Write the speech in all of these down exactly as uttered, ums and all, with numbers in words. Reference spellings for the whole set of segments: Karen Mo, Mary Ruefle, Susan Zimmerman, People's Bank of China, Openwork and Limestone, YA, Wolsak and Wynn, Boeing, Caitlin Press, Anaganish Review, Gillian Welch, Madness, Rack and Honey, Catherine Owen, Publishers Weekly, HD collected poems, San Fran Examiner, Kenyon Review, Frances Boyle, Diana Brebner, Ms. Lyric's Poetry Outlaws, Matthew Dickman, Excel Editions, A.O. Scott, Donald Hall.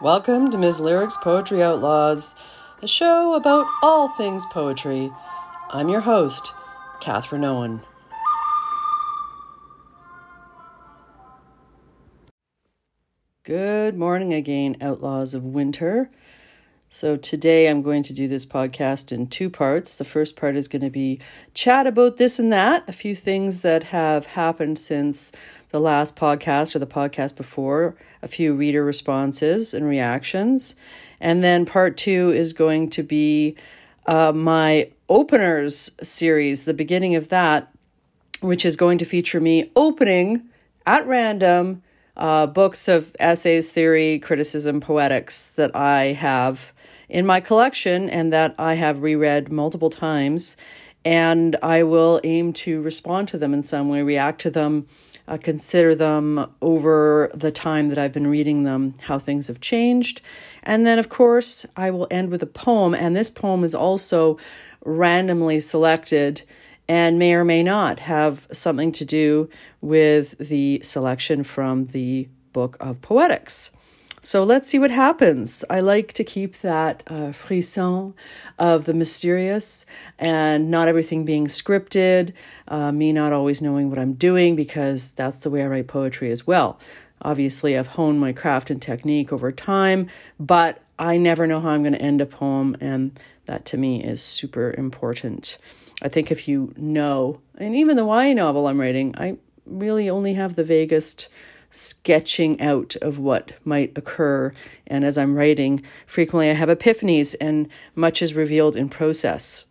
Welcome to Miz Lyric's Poetry Outlaws, a show about all things poetry. I'm your host, Catherine Owen. Good morning again, Outlaws of Winter. So today I'm going to do this podcast in two parts. The first part is going to be chat about this and that, a few things that have happened since the last podcast or the podcast before, a few reader responses and reactions. And then part two is going to be uh, my openers series, the beginning of that, which is going to feature me opening at random uh, books of essays, theory, criticism, poetics that I have in my collection and that I have reread multiple times, and I will aim to respond to them in some way, react to them, uh, consider them over the time that I've been reading them, how things have changed. And then, of course, I will end with a poem, and this poem is also randomly selected and may or may not have something to do with the selection from the Book of Poetics. So let's see what happens. I like to keep that uh, frisson of the mysterious and not everything being scripted, uh, me not always knowing what I'm doing, because that's the way I write poetry as well. Obviously, I've honed my craft and technique over time, but I never know how I'm going to end a poem, and that to me is super important. I think if you know, and even the Y A novel I'm writing, I really only have the vaguest sketching out of what might occur. And as I'm writing, frequently I have epiphanies and much is revealed in process.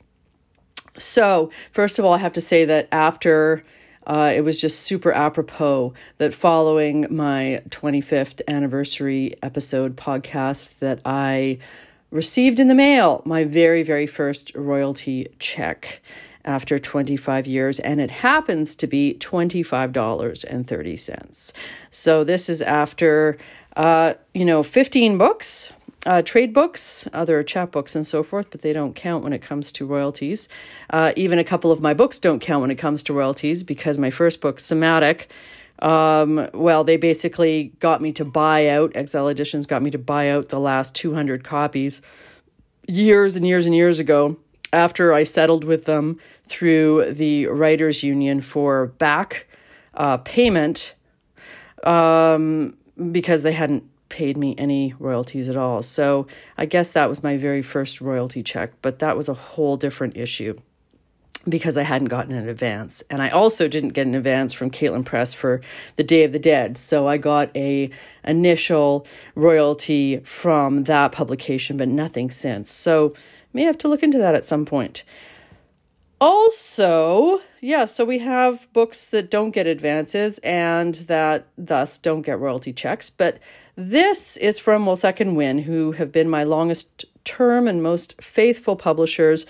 So first of all, I have to say that after uh, it was just super apropos that following my twenty-fifth anniversary episode podcast that I received in the mail my very, very first royalty check after twenty-five years, and it happens to be twenty-five dollars and thirty cents. So this is after, uh, you know, fifteen books, uh, trade books, other chapbooks and so forth, but they don't count when it comes to royalties. Uh, even a couple of my books don't count when it comes to royalties, because my first book, Somatic, um, well, they basically got me to buy out, Excel Editions got me to buy out the last two hundred copies years and years and years ago, after I settled with them through the Writers Union for back uh, payment, um, because they hadn't paid me any royalties at all. So I guess that was my very first royalty check, but that was a whole different issue because I hadn't gotten an advance. And I also didn't get an advance from Caitlin Press for The Day of the Dead. So I got a initial royalty from that publication, but nothing since. So may have to look into that at some point. Also, yeah, so we have books that don't get advances and that thus don't get royalty checks. But this is from Wolsak and Wynn, who have been my longest term and most faithful publishers.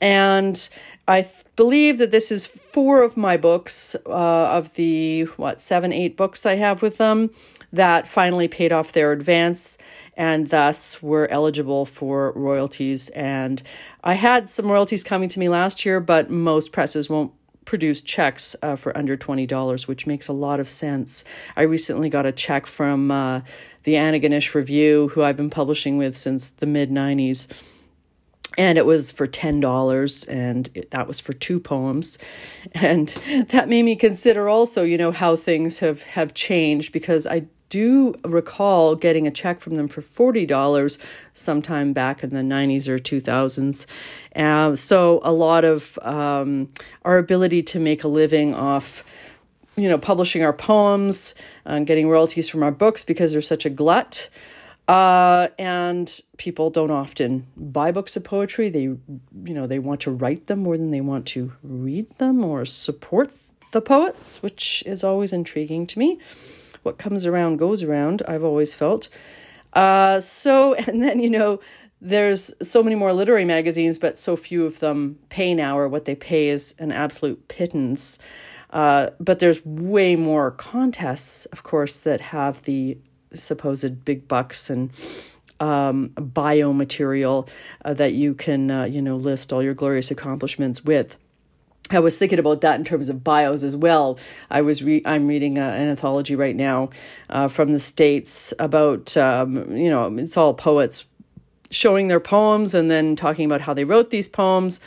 And I th- believe that this is four of my books uh, of the, what, seven, eight books I have with them that finally paid off their advance and thus were eligible for royalties. And I had some royalties coming to me last year, but most presses won't produce checks uh, for under twenty dollars, which makes a lot of sense. I recently got a check from uh, the Anaganish Review, who I've been publishing with since the mid nineties. And it was for ten dollars, and it, that was for two poems. And that made me consider also, you know, how things have, have changed, because I do recall getting a check from them for forty dollars sometime back in the nineties or two thousands. Um, so a lot of um, our ability to make a living off, you know, publishing our poems and getting royalties from our books, because there's such a glut. Uh, and people don't often buy books of poetry. They, you know, they want to write them more than they want to read them or support the poets, which is always intriguing to me. What comes around goes around, I've always felt. Uh, so, and then, you know, there's so many more literary magazines, but so few of them pay now, or what they pay is an absolute pittance. Uh, but there's way more contests, of course, that have the supposed big bucks and um, biomaterial uh, that you can, uh, you know, list all your glorious accomplishments with. I was thinking about that in terms of bios as well. I was re- I'm reading uh, an anthology right now uh, from the States about, um, you know, it's all poets showing their poems and then talking about how they wrote these poems.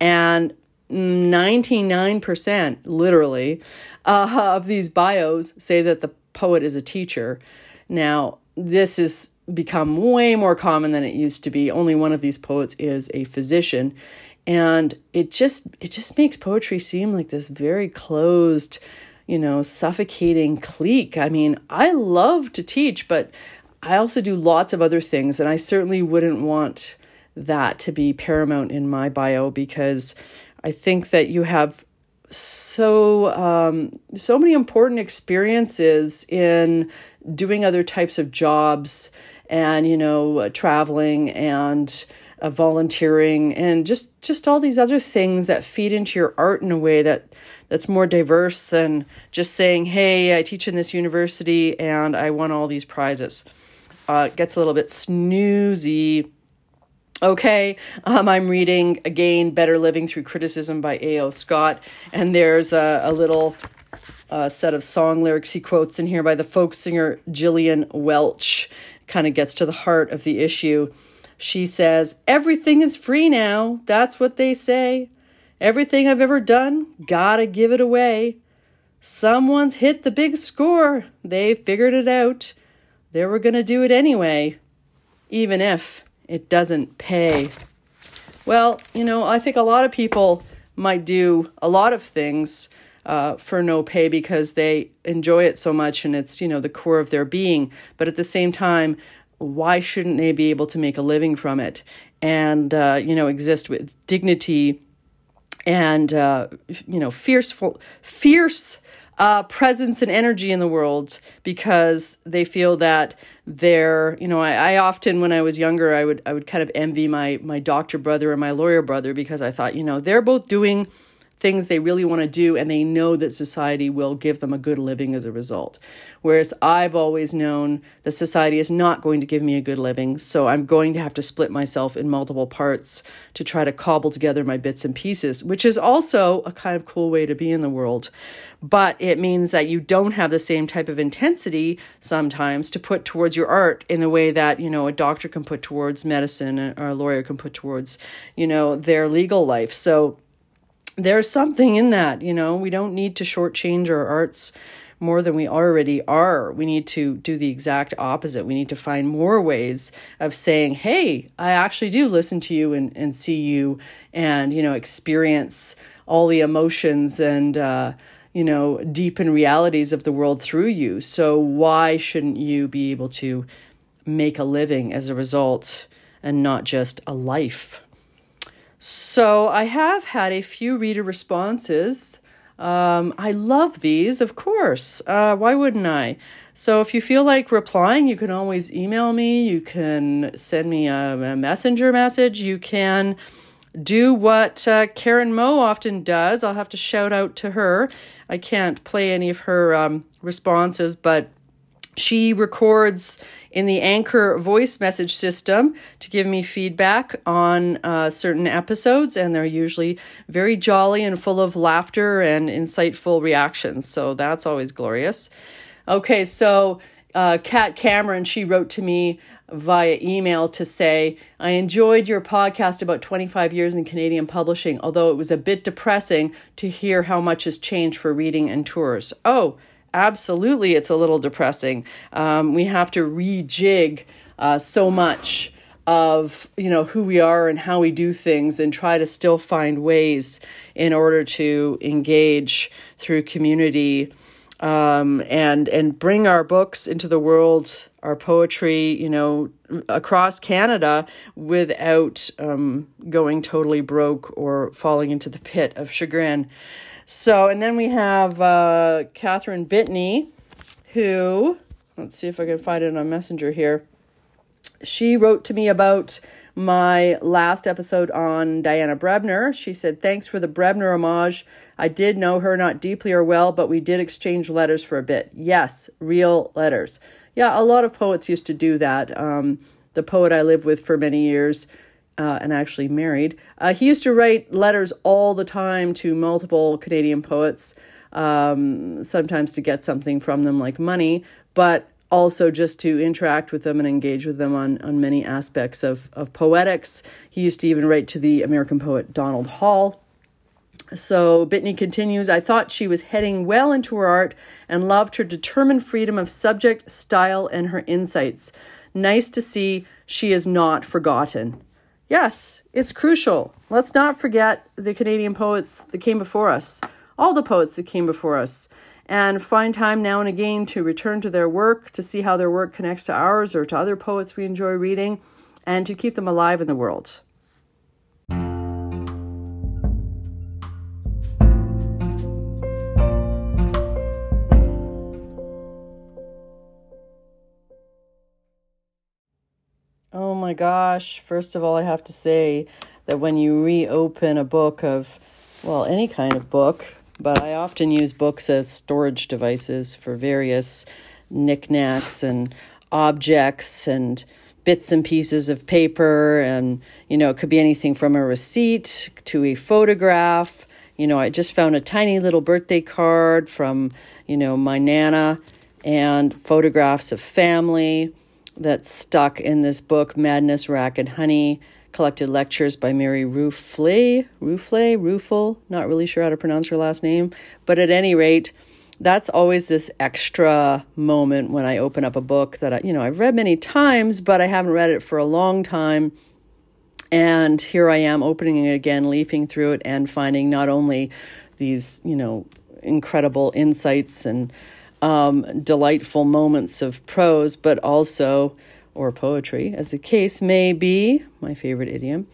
And ninety-nine percent, literally, uh, of these bios say that the poet is a teacher. Now, this has become way more common than it used to be. Only one of these poets is a physician. And it just it just makes poetry seem like this very closed, you know, suffocating clique. I mean, I love to teach, but I also do lots of other things. And I certainly wouldn't want that to be paramount in my bio, because I think that you have so um, so many important experiences in doing other types of jobs and, you know, traveling and Uh, volunteering and just, just all these other things that feed into your art in a way that that's more diverse than just saying, hey, I teach in this university and I won all these prizes. Uh, it gets a little bit snoozy. Okay, um, I'm reading again Better Living Through Criticism by A O Scott, and there's a, a little uh, set of song lyrics he quotes in here by the folk singer Gillian Welch. Kind of gets to the heart of the issue. She says, everything is free now. That's what they say. Everything I've ever done, gotta give it away. Someone's hit the big score. They figured it out. They were gonna do it anyway, even if it doesn't pay. Well, you know, I think a lot of people might do a lot of things uh, for no pay because they enjoy it so much and it's, you know, the core of their being. But at the same time, why shouldn't they be able to make a living from it and, uh, you know, exist with dignity and, uh, you know, fierceful, fierce uh, presence and energy in the world because they feel that they're, you know, I, I often, when I was younger, I would I would kind of envy my my doctor brother and my lawyer brother because I thought, you know, they're both doing things they really want to do, and they know that society will give them a good living as a result. Whereas I've always known that society is not going to give me a good living, so I'm going to have to split myself in multiple parts to try to cobble together my bits and pieces, which is also a kind of cool way to be in the world. But it means that you don't have the same type of intensity sometimes to put towards your art in the way that, you know, a doctor can put towards medicine or a lawyer can put towards, you know, their legal life. So there's something in that, you know, we don't need to shortchange our arts more than we already are. We need to do the exact opposite. We need to find more ways of saying, hey, I actually do listen to you and, and see you and, you know, experience all the emotions and, uh, you know, deepen realities of the world through you. So why shouldn't you be able to make a living as a result and not just a life? So I have had a few reader responses. Um, I love these, of course. Uh, why wouldn't I? So if you feel like replying, you can always email me. You can send me a, a messenger message. You can do what uh, Karen Mo often does. I'll have to shout out to her. I can't play any of her um, responses, but she records in the Anchor voice message system to give me feedback on uh, certain episodes, and they're usually very jolly and full of laughter and insightful reactions. So that's always glorious. Okay, so uh, Kat Cameron, she wrote to me via email to say, I enjoyed your podcast about twenty-five years in Canadian publishing, although it was a bit depressing to hear how much has changed for reading and tours. Oh, absolutely, it's a little depressing. Um, we have to rejig uh, so much of, you know, who we are and how we do things and try to still find ways in order to engage through community um, and, and bring our books into the world, our poetry, you know, across Canada without um, going totally broke or falling into the pit of chagrin. So, and then we have uh, Catherine Bittney, who, let's see if I can find it on Messenger here. She wrote to me about my last episode on Diana Brebner. She said, thanks for the Brebner homage. I did know her, not deeply or well, but we did exchange letters for a bit. Yes, real letters. Yeah, a lot of poets used to do that. Um, the poet I lived with for many years uh, and actually married. Uh, he used to write letters all the time to multiple Canadian poets, um, sometimes to get something from them like money, but also just to interact with them and engage with them on, on many aspects of, of poetics. He used to even write to the American poet Donald Hall. So Bittney continues, I thought she was heading well into her art and loved her determined freedom of subject, style, and her insights. Nice to see she is not forgotten. Yes, it's crucial. Let's not forget the Canadian poets that came before us, all the poets that came before us, and find time now and again to return to their work, to see how their work connects to ours or to other poets we enjoy reading, and to keep them alive in the world. Oh my gosh, first of all, I have to say that when you reopen a book of, well, any kind of book, but I often use books as storage devices for various knickknacks and objects and bits and pieces of paper. And, you know, it could be anything from a receipt to a photograph. You know, I just found a tiny little birthday card from, you know, my Nana, and photographs of family that's stuck in this book, Madness, Rack and Honey, collected lectures by Mary Ruefle, Ruefle, Ruefle, not really sure how to pronounce her last name. But at any rate, that's always this extra moment when I open up a book that, I, you know, I've read many times, but I haven't read it for a long time. And here I am opening it again, leafing through it and finding not only these, you know, incredible insights and um, delightful moments of prose, but also, or poetry, as the case may be, my favorite idiom,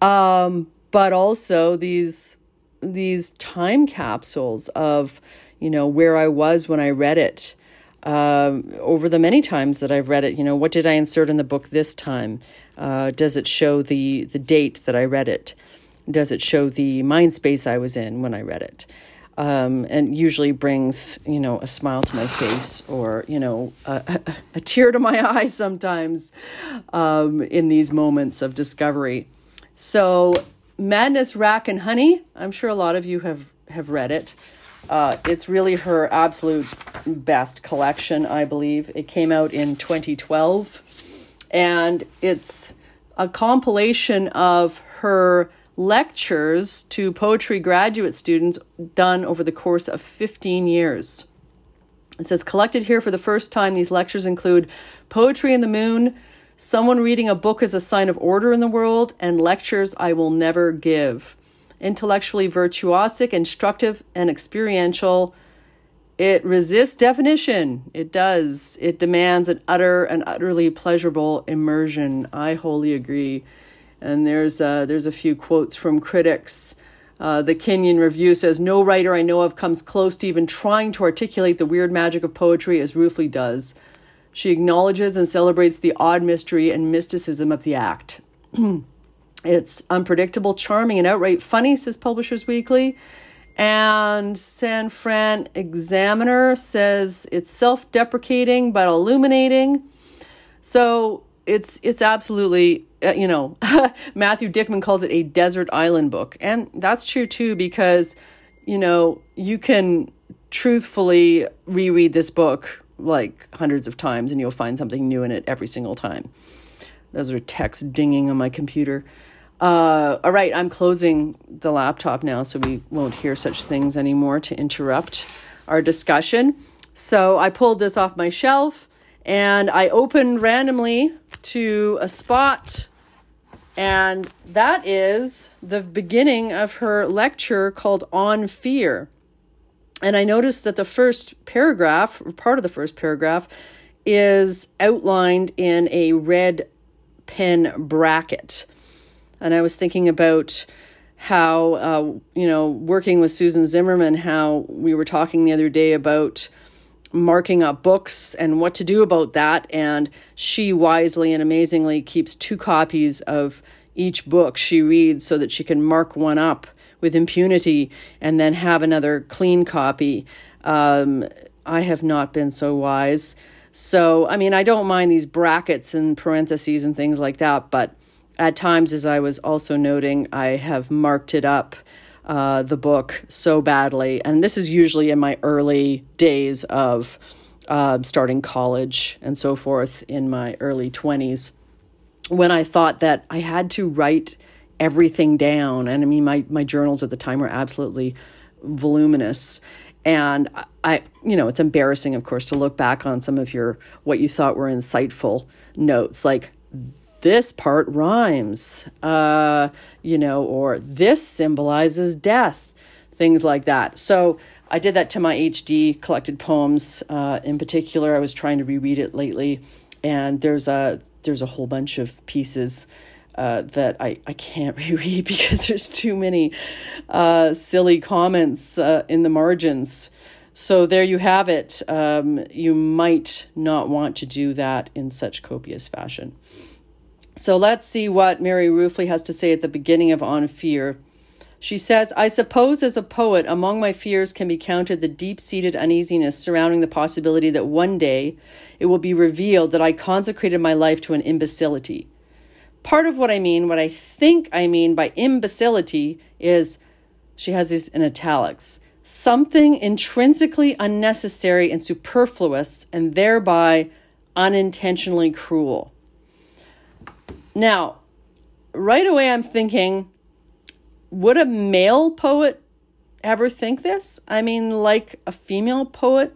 um, but also these these time capsules of, you know, where I was when I read it, um, over the many times that I've read it. You know, what did I insert in the book this time? Uh, does it show the the date that I read it? Does it show the mind space I was in when I read it? Um, and usually brings, you know, a smile to my face, or, you know, a, a, a tear to my eye sometimes, um, in these moments of discovery. So Madness, Rack and Honey, I'm sure a lot of you have, have read it. Uh, it's really her absolute best collection, I believe. It came out in twenty twelve, and it's a compilation of her lectures to poetry graduate students done over the course of fifteen years. It says, collected here for the first time, these lectures include Poetry in the Moon, Someone Reading a Book as a Sign of Order in the World, and Lectures I Will Never Give. Intellectually virtuosic, instructive, and experiential. It resists definition. It does. It demands an utter and utterly pleasurable immersion. I wholly agree. And there's uh, there's a few quotes from critics. Uh, the Kenyon Review says, no writer I know of comes close to even trying to articulate the weird magic of poetry as Ruefle does. She acknowledges and celebrates the odd mystery and mysticism of the act. It's unpredictable, charming, and outright funny, says Publishers Weekly. And San Fran Examiner says it's self-deprecating but illuminating. So it's it's absolutely... Uh, you know, Matthew Dickman calls it a desert island book. And that's true too, because, you know, you can truthfully reread this book like hundreds of times and you'll find something new in it every single time. Those are texts dinging on my computer. Uh, all right, I'm closing the laptop now so we won't hear such things anymore to interrupt our discussion. So I pulled this off my shelf and I opened randomly to a spot. And that is the beginning of her lecture called On Fear. And I noticed that the first paragraph, or part of the first paragraph, is outlined in a red pen bracket. And I was thinking about how, uh, you know, working with Susan Zimmerman, how we were talking the other day about marking up books and what to do about that. And she wisely and amazingly keeps two copies of each book she reads so that she can mark one up with impunity and then have another clean copy. Um, I have not been so wise. So, I mean, I don't mind these brackets and parentheses and things like that, but At times, as I was also noting, I have marked it up, uh, the book, so badly. And this is usually in my early days of uh, starting college and so forth, in my early twenties, when I thought that I had to write everything down. And I mean, my, my journals at the time were absolutely voluminous. And I, you know, it's embarrassing, of course, to look back on some of your, what you thought were insightful notes, like, this part rhymes, uh, you know, or this symbolizes death, things like that. So I did that to my H D collected poems. Uh, in particular, I was trying to reread it lately, and there's a there's a whole bunch of pieces uh, that I, I can't reread because there's too many uh, silly comments uh, in the margins. So there you have it. Um, you might not want to do that in such copious fashion. So let's see what Mary Ruefle has to say at the beginning of On Fear. She says, I suppose as a poet, among my fears can be counted the deep-seated uneasiness surrounding the possibility that one day it will be revealed that I consecrated my life to an imbecility. Part of what I mean, what I think I mean by imbecility is, she has this in italics, something intrinsically unnecessary and superfluous and thereby unintentionally cruel. Now, right away, I'm thinking, would a male poet ever think this? I mean, like a female poet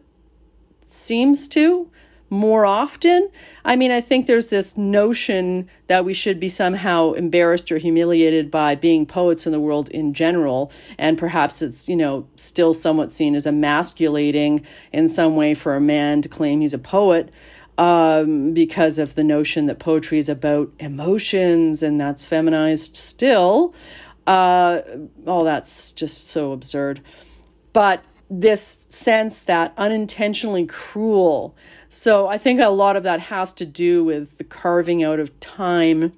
seems to more often. I mean, I think there's this notion that we should be somehow embarrassed or humiliated by being poets in the world in general. And perhaps it's, you know, still somewhat seen as emasculating in some way for a man to claim he's a poet. Um, because of the notion that poetry is about emotions and that's feminized still. Uh, oh, that's just so absurd. But this sense that unintentionally cruel. So I think a lot of that has to do with the carving out of time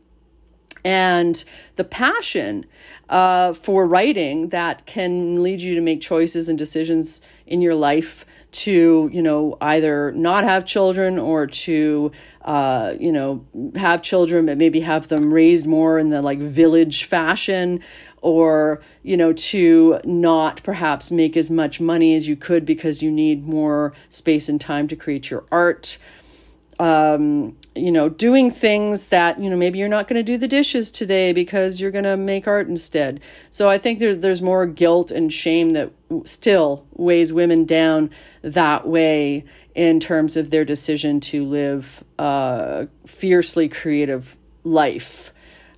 and the passion uh, for writing that can lead you to make choices and decisions in your life to, you know, either not have children or to, uh, you know, have children, but maybe have them raised more in the like village fashion, or, you know, to not perhaps make as much money as you could because you need more space and time to create your art. Um, you know, doing things that, you know, maybe you're not going to do the dishes today because you're going to make art instead. So I think there, there's more guilt and shame that still weighs women down that way in terms of their decision to live a fiercely creative life.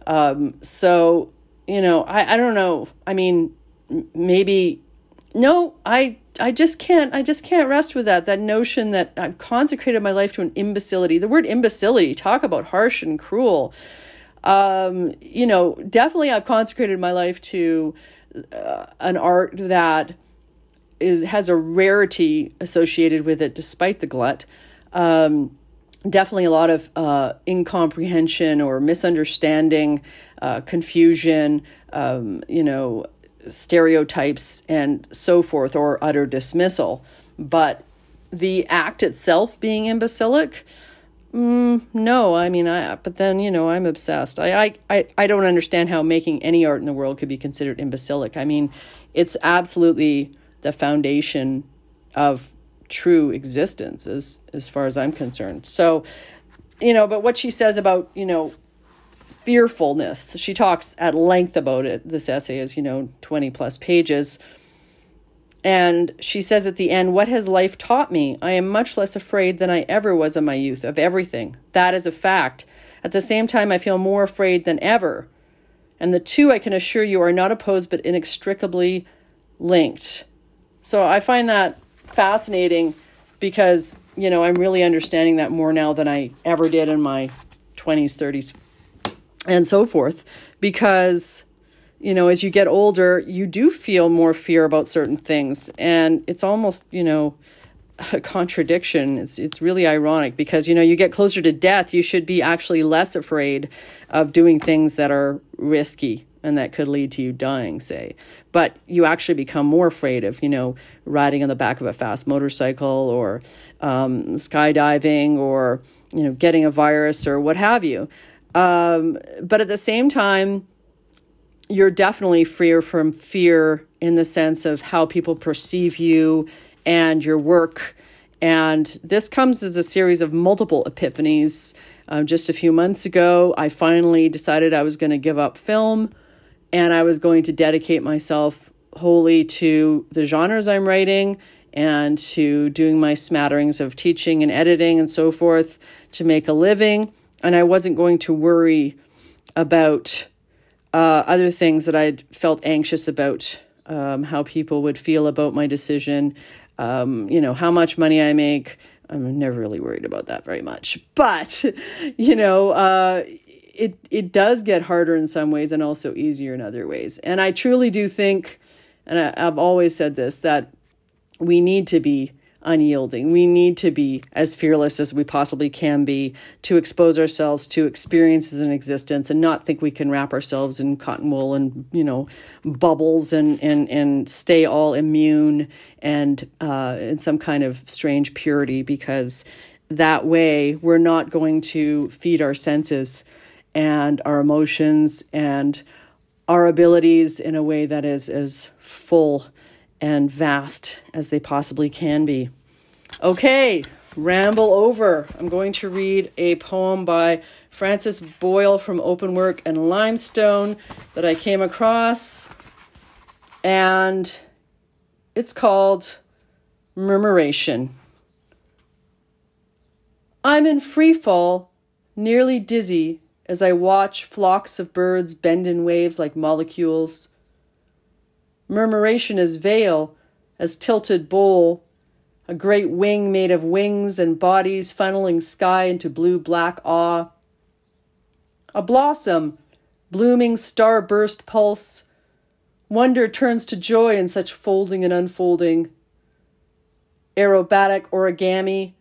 Um, so, you know, I, I don't know. I mean, maybe, no, I I just can't, I just can't rest with that, that notion that I've consecrated my life to an imbecility. The word imbecility, talk about harsh and cruel. Um, you know, definitely I've consecrated my life to uh, an art that is, has a rarity associated with it, despite the glut. Um, definitely a lot of uh, incomprehension or misunderstanding, uh, confusion, um, you know, stereotypes and so forth, or utter dismissal. But the act itself being imbecilic, mm, no, I mean, I, but then, you know, I'm obsessed. I, I, I don't understand how making any art in the world could be considered imbecilic. I mean, it's absolutely the foundation of true existence as, as far as I'm concerned. So, you know, but what she says about, you know, fearfulness. She talks at length about it. This essay is, you know, twenty plus pages. And she says at the end, what has life taught me? I am much less afraid than I ever was in my youth of everything. That is a fact. At the same time, I feel more afraid than ever. And the two, I can assure you, are not opposed, but inextricably linked. So I find that fascinating because, you know, I'm really understanding that more now than I ever did in my twenties, thirties, and so forth, because, you know, as you get older, you do feel more fear about certain things. And it's almost, you know, a contradiction. It's it's really ironic because, you know, you get closer to death, you should be actually less afraid of doing things that are risky and that could lead to you dying, say. But you actually become more afraid of, you know, riding on the back of a fast motorcycle or um, skydiving or, you know, getting a virus or what have you. Um, but at the same time, you're definitely freer from fear in the sense of how people perceive you and your work. And this comes as a series of multiple epiphanies. Um, just a few months ago, I finally decided I was going to give up film and I was going to dedicate myself wholly to the genres I'm writing and to doing my smatterings of teaching and editing and so forth to make a living. And I wasn't going to worry about uh, other things that I'd felt anxious about, um, how people would feel about my decision, um, you know, how much money I make. I'm never really worried about that very much. But, you know, uh, it it does get harder in some ways and also easier in other ways. And I truly do think, and I, I've always said this, that we need to be unyielding. We need to be as fearless as we possibly can be to expose ourselves to experiences in existence and not think we can wrap ourselves in cotton wool and, you know, bubbles and and, and stay all immune and uh, in some kind of strange purity, because that way we're not going to feed our senses and our emotions and our abilities in a way that is as full and vast as they possibly can be. Okay, ramble over. I'm going to read a poem by Frances Boyle from Openwork and Limestone that I came across, and it's called Murmuration. I'm in free fall, nearly dizzy, as I watch flocks of birds bend in waves like molecules. Murmuration is veil, as tilted bowl, a great wing made of wings and bodies funneling sky into blue-black awe. A blossom, blooming starburst pulse, wonder turns to joy in such folding and unfolding. Aerobatic origami,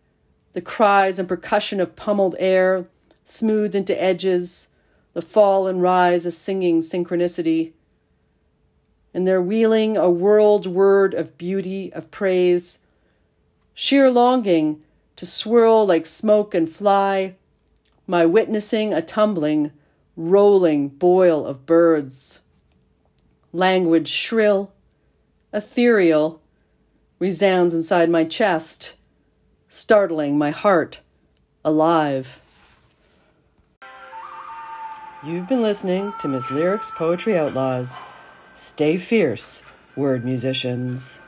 the cries and percussion of pummeled air, smoothed into edges, the fall and rise a singing synchronicity. And they're wheeling a world word of beauty, of praise, sheer longing to swirl like smoke and fly, my witnessing a tumbling, rolling boil of birds. Language shrill, ethereal, resounds inside my chest, startling my heart alive. You've been listening to Miz Lyric's Poetry Outlaws. Stay fierce, word musicians.